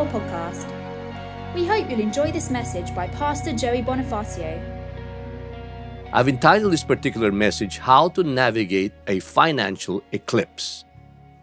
Singapore podcast. We hope you'll enjoy this message by Pastor Joey Bonifacio. I've entitled this particular message, How to Navigate a Financial Eclipse.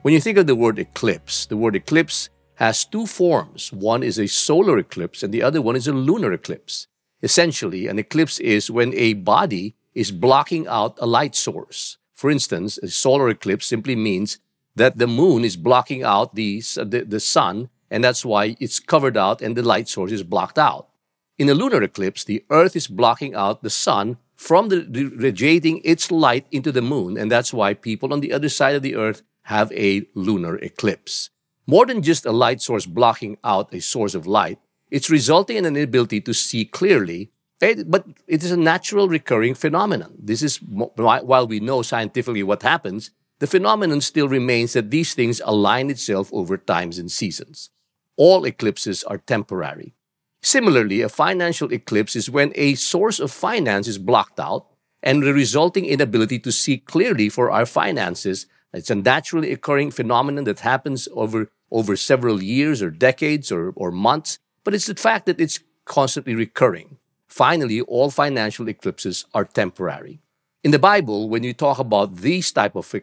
When you think of the word eclipse has two forms. One is a solar eclipse and the other one is a lunar eclipse. Essentially, an eclipse is when a body is blocking out a light source. For instance, a solar eclipse simply means that the moon is blocking out the sun, and that's why it's covered out and the light source is blocked out. In a lunar eclipse, the earth is blocking out the sun from radiating its light into the moon, and that's why people on the other side of the earth have a lunar eclipse. More than just a light source blocking out a source of light, it's resulting in an inability to see clearly, but it is a natural recurring phenomenon. This is, while we know scientifically what happens, the phenomenon still remains that these things align itself over times and seasons. All eclipses are temporary. Similarly, a financial eclipse is when a source of finance is blocked out and the resulting inability to see clearly for our finances. It's a naturally occurring phenomenon that happens over several years or decades or months, but it's the fact that it's constantly recurring. Finally, all financial eclipses are temporary. In the Bible, when you talk about these type of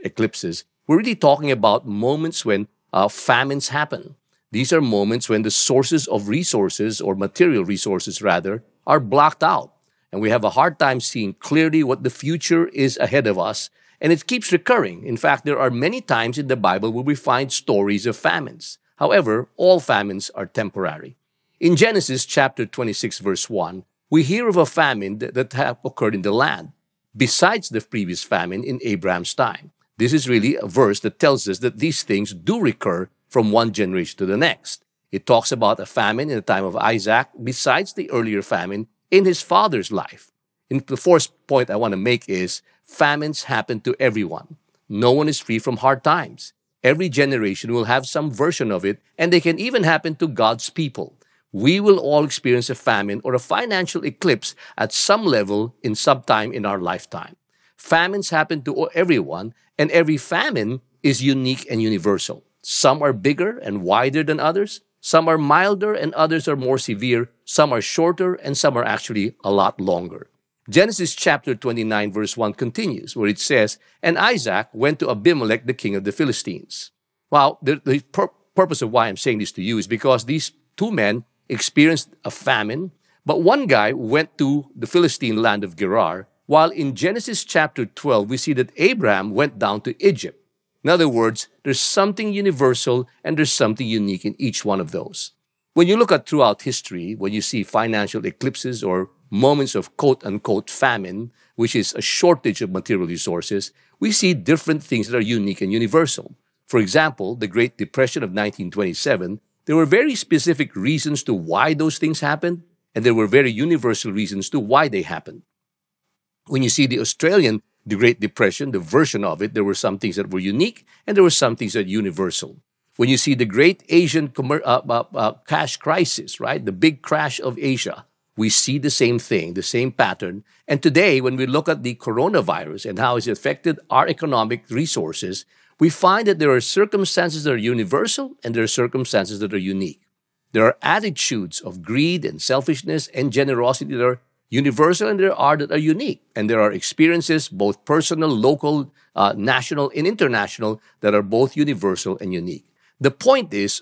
eclipses, we're really talking about moments when famines happen. These are moments when the sources of resources, or material resources rather, are blocked out. And we have a hard time seeing clearly what the future is ahead of us. And it keeps recurring. In fact, there are many times in the Bible where we find stories of famines. However, all famines are temporary. In Genesis chapter 26, verse 1, we hear of a famine that had occurred in the land, besides the previous famine in Abraham's time. This is really a verse that tells us that these things do recur from one generation to the next. It talks about a famine in the time of Isaac, besides the earlier famine in his father's life. And the fourth point I want to make is, famines happen to everyone. No one is free from hard times. Every generation will have some version of it, and they can even happen to God's people. We will all experience a famine or a financial eclipse at some level in some time in our lifetime. Famines happen to everyone, and every famine is unique and universal. Some are bigger and wider than others. Some are milder and others are more severe. Some are shorter and some are actually a lot longer. Genesis chapter 29 verse 1 continues where it says, "And Isaac went to Abimelech, the king of the Philistines." Well, the purpose of why I'm saying this to you is because these two men experienced a famine, but one guy went to the Philistine land of Gerar, while in Genesis chapter 12 we see that Abraham went down to Egypt. In other words, there's something universal and there's something unique in each one of those. When you look at throughout history, when you see financial eclipses or moments of quote-unquote famine, which is a shortage of material resources, we see different things that are unique and universal. For example, the Great Depression of 1927, there were very specific reasons to why those things happened, and there were very universal reasons to why they happened. When you see the Great Depression, the version of it, there were some things that were unique and there were some things that were universal. When you see the Great Asian Cash Crisis, right, the big crash of Asia, we see the same thing, the same pattern. And today, when we look at the coronavirus and how it's affected our economic resources, we find that there are circumstances that are universal and there are circumstances that are unique. There are attitudes of greed and selfishness and generosity that are universal and there are that are unique. And there are experiences, both personal, local, national, and international, that are both universal and unique. The point is,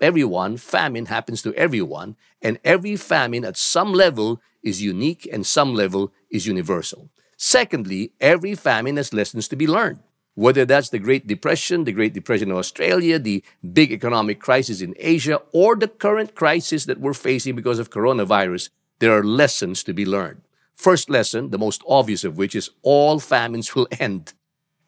everyone, famine happens to everyone, and every famine at some level is unique and some level is universal. Secondly, every famine has lessons to be learned. Whether that's the Great Depression of Australia, the big economic crisis in Asia, or the current crisis that we're facing because of coronavirus, there are lessons to be learned. First lesson, the most obvious of which is all famines will end.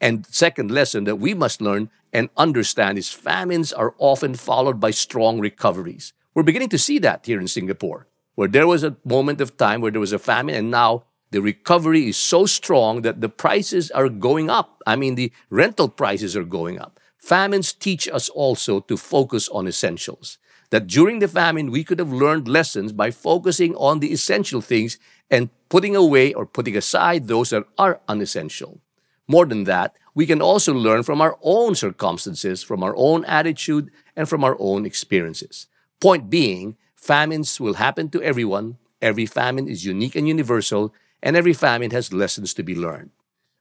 And second lesson that we must learn and understand is famines are often followed by strong recoveries. We're beginning to see that here in Singapore, where there was a moment of time where there was a famine and now the recovery is so strong that the prices are going up. I mean, the rental prices are going up. Famines teach us also to focus on essentials. That during the famine, we could have learned lessons by focusing on the essential things and putting aside those that are unessential. More than that, we can also learn from our own circumstances, from our own attitude, and from our own experiences. Point being, famines will happen to everyone. Every famine is unique and universal, and every famine has lessons to be learned.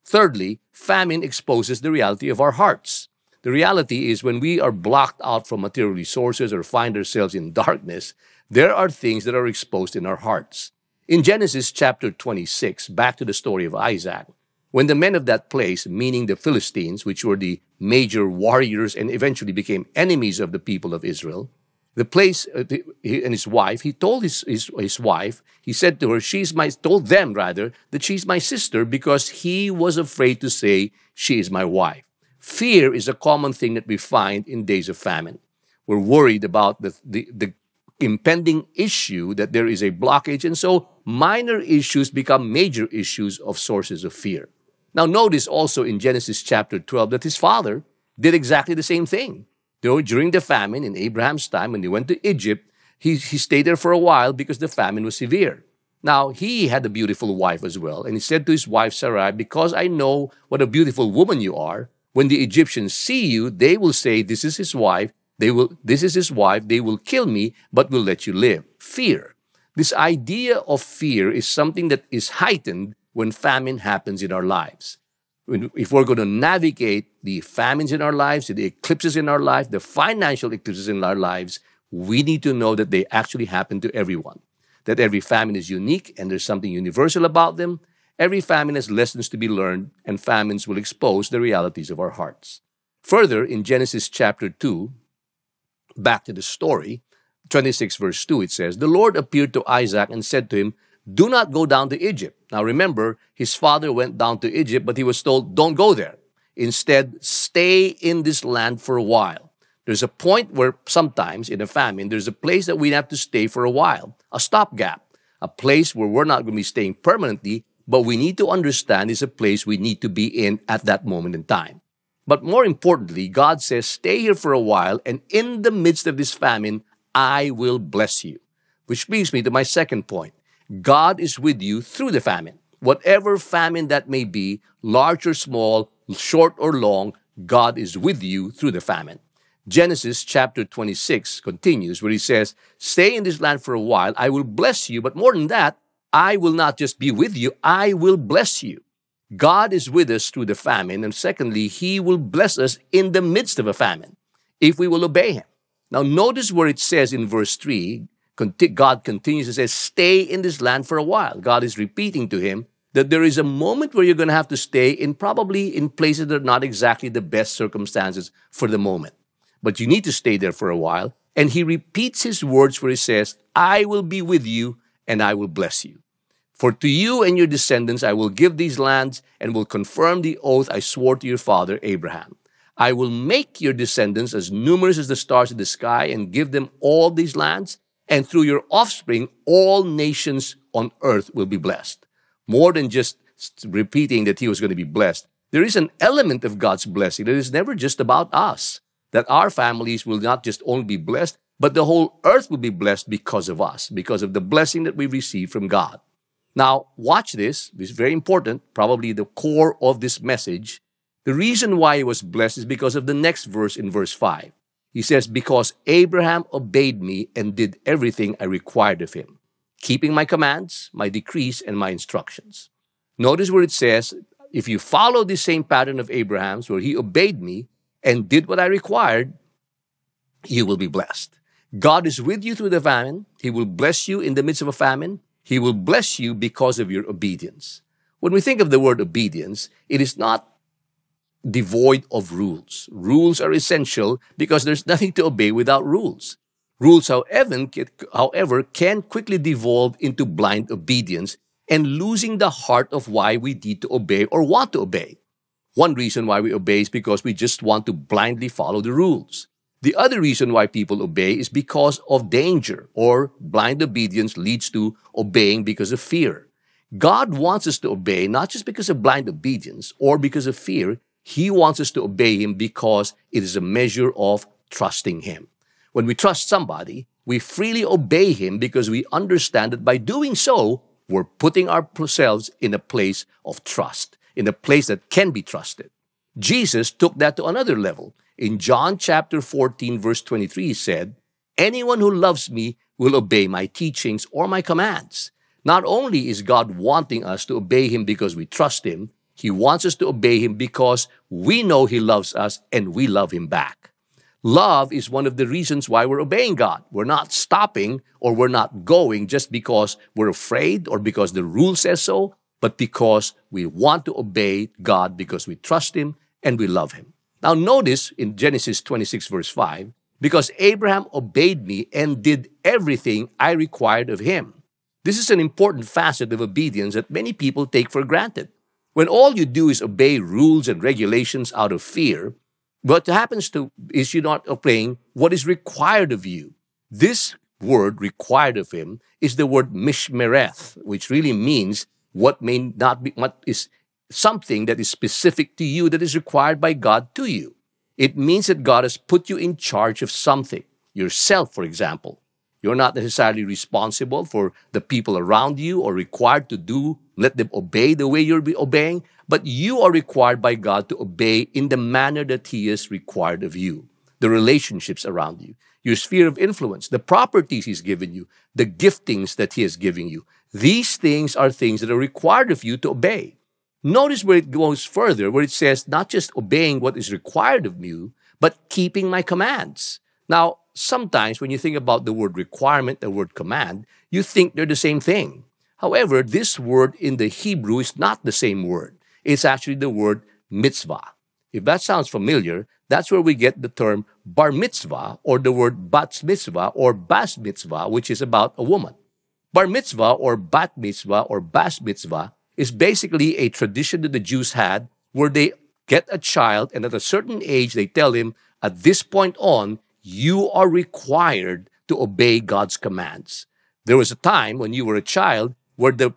Thirdly, famine exposes the reality of our hearts. The reality is when we are blocked out from material resources or find ourselves in darkness, there are things that are exposed in our hearts. In Genesis chapter 26, back to the story of Isaac, when the men of that place, meaning the Philistines, which were the major warriors and eventually became enemies of the people of Israel, the place and his wife, he told his wife, he said to her, that she's my sister because he was afraid to say she is my wife. Fear is a common thing that we find in days of famine. We're worried about the impending issue that there is a blockage, and so minor issues become major issues of sources of fear. Now notice also in Genesis chapter 12 that his father did exactly the same thing. During the famine in Abraham's time, when they went to Egypt, he stayed there for a while because the famine was severe. Now, he had a beautiful wife as well, and he said to his wife Sarai, because I know what a beautiful woman you are, when the Egyptians see you, they will say, they will kill me, but will let you live. Fear. This idea of fear is something that is heightened when famine happens in our lives. If we're going to navigate the famines in our lives, the eclipses in our life, the financial eclipses in our lives, we need to know that they actually happen to everyone. That every famine is unique and there's something universal about them. Every famine has lessons to be learned, and famines will expose the realities of our hearts. Further, in Genesis chapter 2, back to the story, 26 verse 2, it says, the Lord appeared to Isaac and said to him, do not go down to Egypt. Now remember, his father went down to Egypt, but he was told, don't go there. Instead, stay in this land for a while. There's a point where sometimes in a famine, there's a place that we have to stay for a while, a stopgap, a place where we're not going to be staying permanently, but we need to understand is a place we need to be in at that moment in time. But more importantly, God says, stay here for a while, and in the midst of this famine, I will bless you. Which brings me to my second point. God is with you through the famine. Whatever famine that may be, large or small, short or long, God is with you through the famine. Genesis chapter 26 continues where he says, stay in this land for a while, I will bless you, but more than that, I will not just be with you, I will bless you. God is with us through the famine, and secondly, he will bless us in the midst of a famine if we will obey him. Now notice where it says in verse 3, God continues to say, stay in this land for a while. God is repeating to him that there is a moment where you're going to have to stay in places that are not exactly the best circumstances for the moment. But you need to stay there for a while. And he repeats his words where he says, I will be with you and I will bless you. For to you and your descendants, I will give these lands and will confirm the oath I swore to your father, Abraham. I will make your descendants as numerous as the stars in the sky and give them all these lands. And through your offspring, all nations on earth will be blessed. More than just repeating that he was going to be blessed, there is an element of God's blessing that is never just about us, that our families will not just only be blessed, but the whole earth will be blessed because of us, because of the blessing that we receive from God. Now, watch this. This is very important, probably the core of this message. The reason why he was blessed is because of the next verse in verse 5. He says, because Abraham obeyed me and did everything I required of him, keeping my commands, my decrees, and my instructions. Notice where it says, if you follow the same pattern of Abraham's where he obeyed me and did what I required, you will be blessed. God is with you through the famine. He will bless you in the midst of a famine. He will bless you because of your obedience. When we think of the word obedience, it is not devoid of rules. Rules are essential because there's nothing to obey without rules. Rules, however, can quickly devolve into blind obedience and losing the heart of why we need to obey or want to obey. One reason why we obey is because we just want to blindly follow the rules. The other reason why people obey is because of danger, or blind obedience leads to obeying because of fear. God wants us to obey not just because of blind obedience or because of fear. He wants us to obey him because it is a measure of trusting him. When we trust somebody, we freely obey him because we understand that by doing so, we're putting ourselves in a place of trust, in a place that can be trusted. Jesus took that to another level. In John chapter 14, verse 23, he said, "Anyone who loves me will obey my teachings or my commands." Not only is God wanting us to obey him because we trust him, he wants us to obey him because we know he loves us and we love him back. Love is one of the reasons why we're obeying God. We're not stopping or we're not going just because we're afraid or because the rule says so, but because we want to obey God because we trust him and we love him. Now notice in Genesis 26 verse 5, "Because Abraham obeyed me and did everything I required of him." This is an important facet of obedience that many people take for granted. When all you do is obey rules and regulations out of fear, what happens is you're not obeying what is required of you. This word required of him is the word mishmereth, which really means what may not be, what is something that is specific to you that is required by God to you. It means that God has put you in charge of something. Yourself, for example. You're not necessarily responsible for the people around you or required to do, let them obey the way you're obeying, but you are required by God to obey in the manner that he is required of you. The relationships around you, your sphere of influence, the properties he's given you, the giftings that he is giving you. These things are things that are required of you to obey. Notice where it goes further, where it says, not just obeying what is required of you, but keeping my commands. Now, sometimes when you think about the word requirement, the word command, you think they're the same thing. However, this word in the Hebrew is not the same word. It's actually the word mitzvah. If that sounds familiar, that's where we get the term bar mitzvah or the word bat mitzvah or bas mitzvah, which is about a woman. Bar mitzvah or bat mitzvah or bas mitzvah is basically a tradition that the Jews had where they get a child and at a certain age they tell him, at this point on, you are required to obey God's commands. There was a time when you were a child where the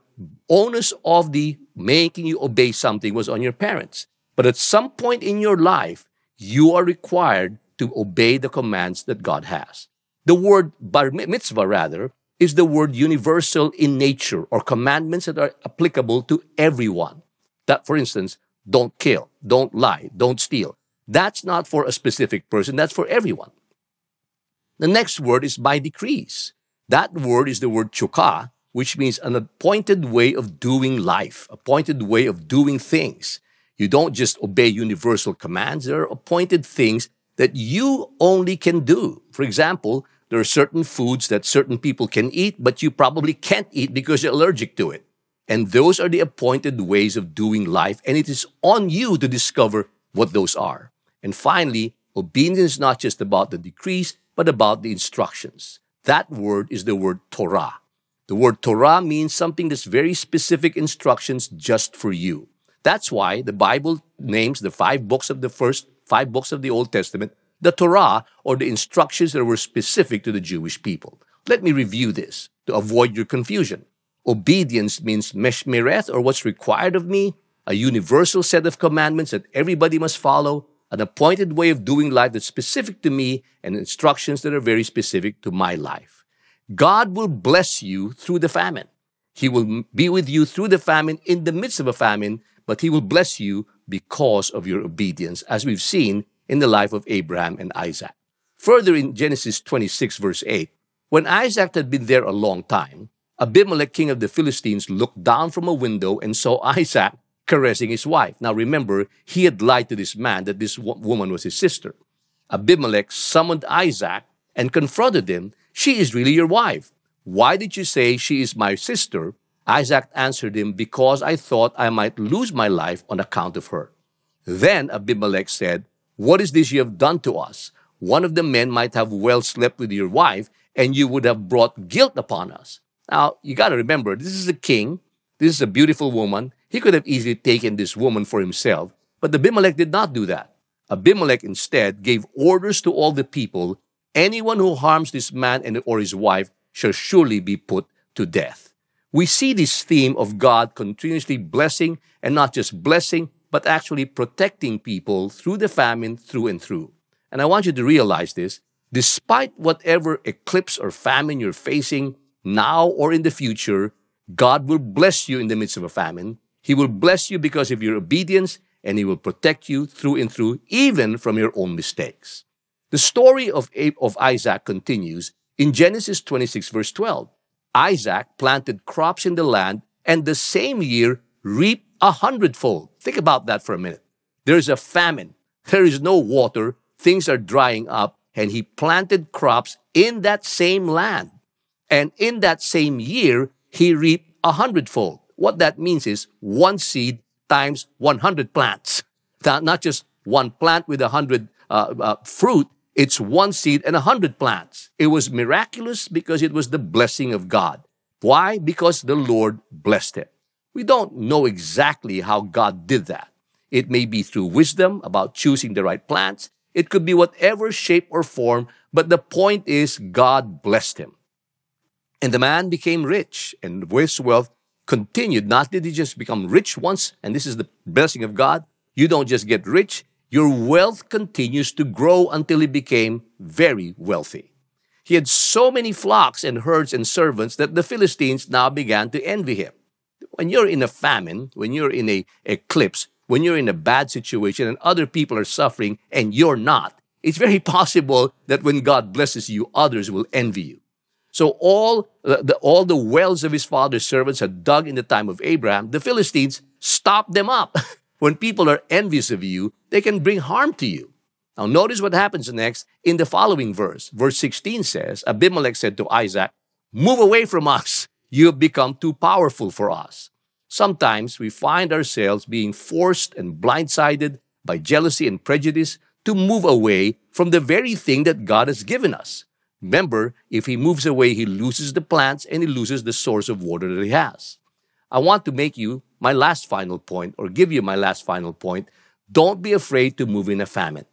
onus of the making you obey something was on your parents. But at some point in your life, you are required to obey the commands that God has. The word bar mitzvah, rather, is the word universal in nature or commandments that are applicable to everyone. That, for instance, don't kill, don't lie, don't steal. That's not for a specific person, that's for everyone. The next word is by decrees. That word is the word chukah, which means an appointed way of doing life, appointed way of doing things. You don't just obey universal commands, there are appointed things that you only can do. For example, there are certain foods that certain people can eat, but you probably can't eat because you're allergic to it. And those are the appointed ways of doing life, and it is on you to discover what those are. And finally, obedience is not just about the decrees, but about the instructions. That word is the word Torah. The word Torah means something that's very specific instructions just for you. That's why the Bible names the first five books of the Old Testament the Torah, or the instructions that were specific to the Jewish people. Let me review this to avoid your confusion. Obedience means meshmereth, or what's required of me, a universal set of commandments that everybody must follow, an appointed way of doing life that's specific to me, and instructions that are very specific to my life. God will bless you through the famine. He will be with you through the famine, in the midst of a famine, but he will bless you because of your obedience, as we've seen in the life of Abraham and Isaac. Further in Genesis 26 verse 8, when Isaac had been there a long time, Abimelech, king of the Philistines, looked down from a window and saw Isaac caressing his wife. Now remember, he had lied to this man that this woman was his sister. Abimelech summoned Isaac and confronted him, "She is really your wife. Why did you say she is my sister?" Isaac answered him, "Because I thought I might lose my life on account of her." Then Abimelech said, "What is this you have done to us? One of the men might have well slept with your wife, and you would have brought guilt upon us." Now, you got to remember, this is a king. This is a beautiful woman. He could have easily taken this woman for himself, but Abimelech did not do that. Abimelech instead gave orders to all the people, "Anyone who harms this man and or his wife shall surely be put to death." We see this theme of God continuously blessing, and not just blessing, but actually protecting people through the famine, through and through. And I want you to realize this. Despite whatever eclipse or famine you're facing now or in the future, God will bless you in the midst of a famine. He will bless you because of your obedience, and He will protect you through and through, even from your own mistakes. The story of Isaac continues in Genesis 26, verse 12. Isaac planted crops in the land and the same year reaped 100-fold. Think about that for a minute. There is a famine. There is no water. Things are drying up. And he planted crops in that same land. And in that same year, he reaped 100-fold. What that means is one seed times 100 plants. Not just one plant with 100 fruit. It's one seed and 100 plants. It was miraculous because it was the blessing of God. Why? Because the Lord blessed it. We don't know exactly how God did that. It may be through wisdom about choosing the right plants. It could be whatever shape or form, but the point is God blessed him. And the man became rich, and his wealth continued. Not did he just become rich once, and this is the blessing of God. You don't just get rich. Your wealth continues to grow until he became very wealthy. He had so many flocks and herds and servants that the Philistines now began to envy him. When you're in a famine, when you're in an eclipse, when you're in a bad situation and other people are suffering and you're not, it's very possible that when God blesses you, others will envy you. So all the wells of his father's servants had dug in the time of Abraham. The Philistines stopped them up. When people are envious of you, they can bring harm to you. Now notice what happens next in the following verse. Verse 16 says, Abimelech said to Isaac, "Move away from us. You have become too powerful for us." Sometimes we find ourselves being forced and blindsided by jealousy and prejudice to move away from the very thing that God has given us. Remember, if he moves away, he loses the plants and he loses the source of water that he has. I want to make you my last final point, or give you my last final point. Don't be afraid to move in a famine.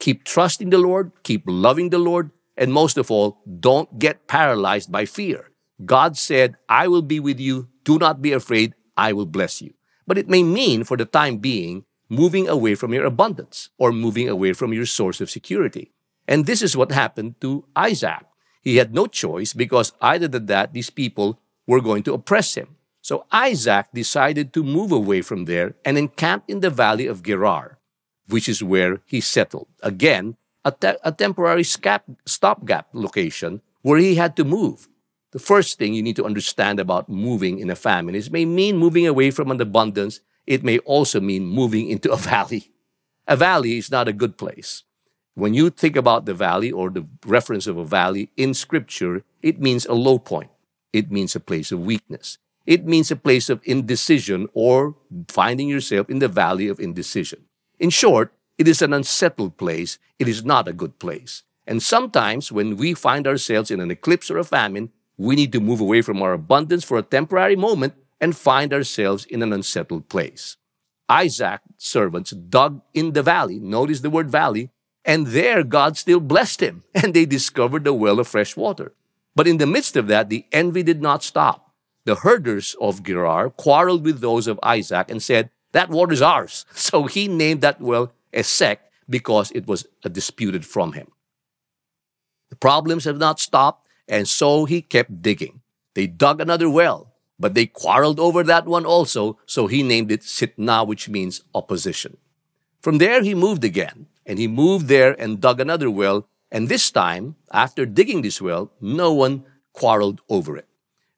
Keep trusting the Lord, keep loving the Lord, and most of all, don't get paralyzed by fear. God said, "I will be with you. Do not be afraid. I will bless you." But it may mean, for the time being, moving away from your abundance or moving away from your source of security. And this is what happened to Isaac. He had no choice because either than that, these people were going to oppress him. So Isaac decided to move away from there and encamped in the valley of Gerar, which is where he settled. Again, a temporary stopgap location where he had to move. The first thing you need to understand about moving in a famine is it may mean moving away from an abundance. It may also mean moving into a valley. A valley is not a good place. When you think about the valley or the reference of a valley in Scripture, it means a low point. It means a place of weakness. It means a place of indecision or finding yourself in the valley of indecision. In short, it is an unsettled place. It is not a good place. And sometimes when we find ourselves in an eclipse or a famine, we need to move away from our abundance for a temporary moment and find ourselves in an unsettled place. Isaac's servants dug in the valley. Notice the word valley. And there God still blessed him. And they discovered the well of fresh water. But in the midst of that, the envy did not stop. The herders of Gerar quarreled with those of Isaac and said, "That water is ours." So he named that well Esek because it was disputed from him. The problems have not stopped. And so he kept digging. They dug another well, but they quarreled over that one also, so he named it Sitna, which means opposition. From there, he moved again, and he moved there and dug another well, and this time, after digging this well, no one quarreled over it.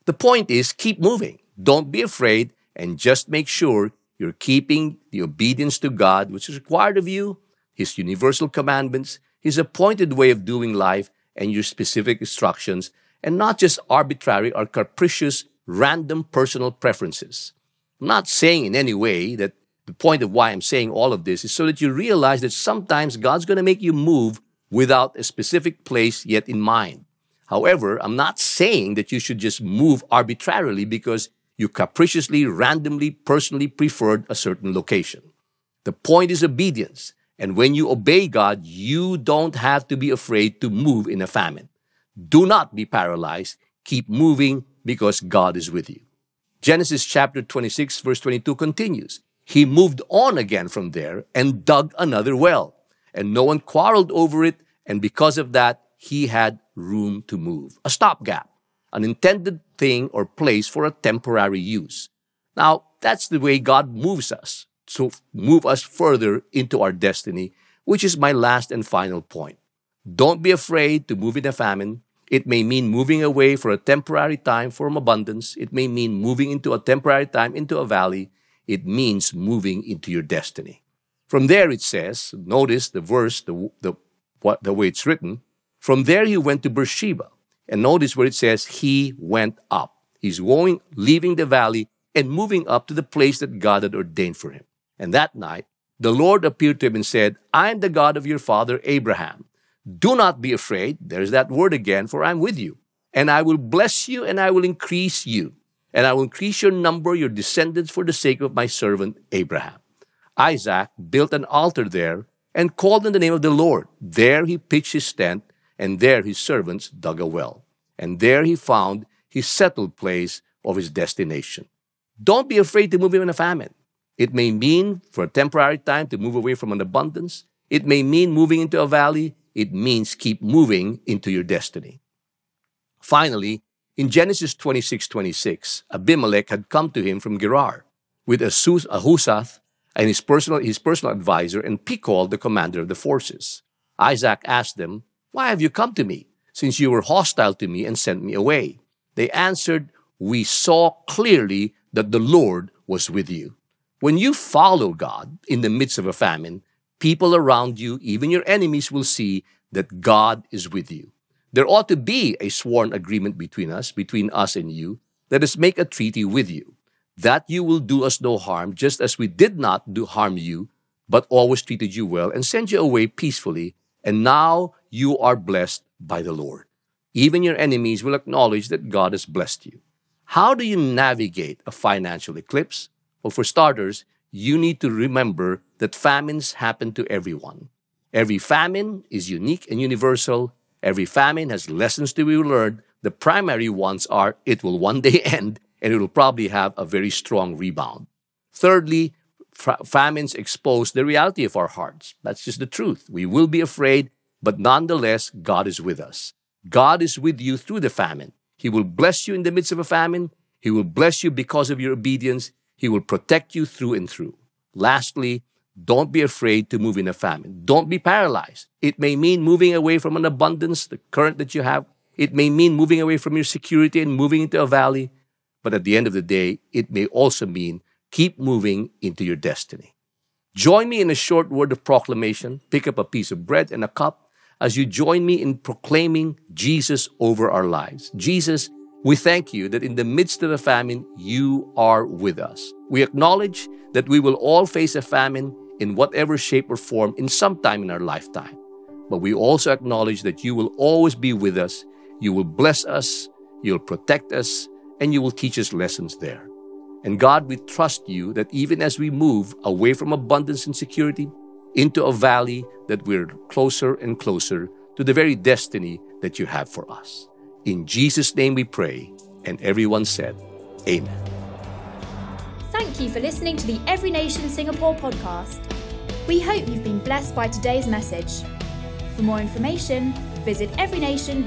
The point is, keep moving. Don't be afraid, and just make sure you're keeping the obedience to God, which is required of you, His universal commandments, His appointed way of doing life, and your specific instructions, and not just arbitrary or capricious, random personal preferences. I'm not saying in any way that the point of why I'm saying all of this is so that you realize that sometimes God's going to make you move without a specific place yet in mind. However, I'm not saying that you should just move arbitrarily because you capriciously, randomly, personally preferred a certain location. The point is obedience. And when you obey God, you don't have to be afraid to move in a famine. Do not be paralyzed. Keep moving because God is with you. Genesis chapter 26, verse 22 continues. He moved on again from there and dug another well. And no one quarreled over it. And because of that, he had room to move. A stopgap, an intended thing or place for a temporary use. Now, that's the way God moves us. to move us further into our destiny, which is my last and final point. Don't be afraid to move in a famine. It may mean moving away for a temporary time from abundance. It may mean moving into a temporary time into a valley. It means moving into your destiny. From there, it says, notice the verse, the way it's written. From there, he went to Beersheba. And notice where it says, he went up. He's going, leaving the valley and moving up to the place that God had ordained for him. And that night, the Lord appeared to him and said, I am the God of your father Abraham. Do not be afraid. There's that word again, for I'm with you. And I will bless you and I will increase you. And I will increase your number, your descendants, for the sake of my servant Abraham. Isaac built an altar there and called on the name of the Lord. There he pitched his tent, and there his servants dug a well. And there he found his settled place of his destination. Don't be afraid to move in a famine. It may mean for a temporary time to move away from an abundance. It may mean moving into a valley. It means keep moving into your destiny. Finally, in Genesis 26:26, Abimelech had come to him from Gerar with Ahusath and his personal advisor and Pichol, the commander of the forces. Isaac asked them, why have you come to me, since you were hostile to me and sent me away? They answered, we saw clearly that the Lord was with you. When you follow God in the midst of a famine, people around you, even your enemies, will see that God is with you. There ought to be a sworn agreement between us and you. Let us make a treaty with you, that you will do us no harm, just as we did not do harm you, but always treated you well and sent you away peacefully. And now you are blessed by the Lord. Even your enemies will acknowledge that God has blessed you. How do you navigate a financial eclipse? Well, for starters, you need to remember that famines happen to everyone. Every famine is unique and universal. Every famine has lessons to be learned. The primary ones are it will one day end and it will probably have a very strong rebound. Thirdly, famines expose the reality of our hearts. That's just the truth. We will be afraid, but nonetheless, God is with us. God is with you through the famine. He will bless you in the midst of a famine. He will bless you because of your obedience. He will protect you through and through. Lastly, don't be afraid to move in a famine. Don't be paralyzed. It may mean moving away from an abundance, the current that you have. It may mean moving away from your security and moving into a valley. But at the end of the day, it may also mean keep moving into your destiny. Join me in a short word of proclamation. Pick up a piece of bread and a cup as you join me in proclaiming Jesus over our lives. Jesus, we thank you that in the midst of a famine, you are with us. We acknowledge that we will all face a famine in whatever shape or form in some time in our lifetime. But we also acknowledge that you will always be with us. You will bless us, you'll protect us, and you will teach us lessons there. And God, we trust you that even as we move away from abundance and security into a valley, that we're closer and closer to the very destiny that you have for us. In Jesus' name we pray, and everyone said, Amen. Thank you for listening to the Every Nation Singapore podcast. We hope you've been blessed by today's message. For more information, visit everynation.org.sg.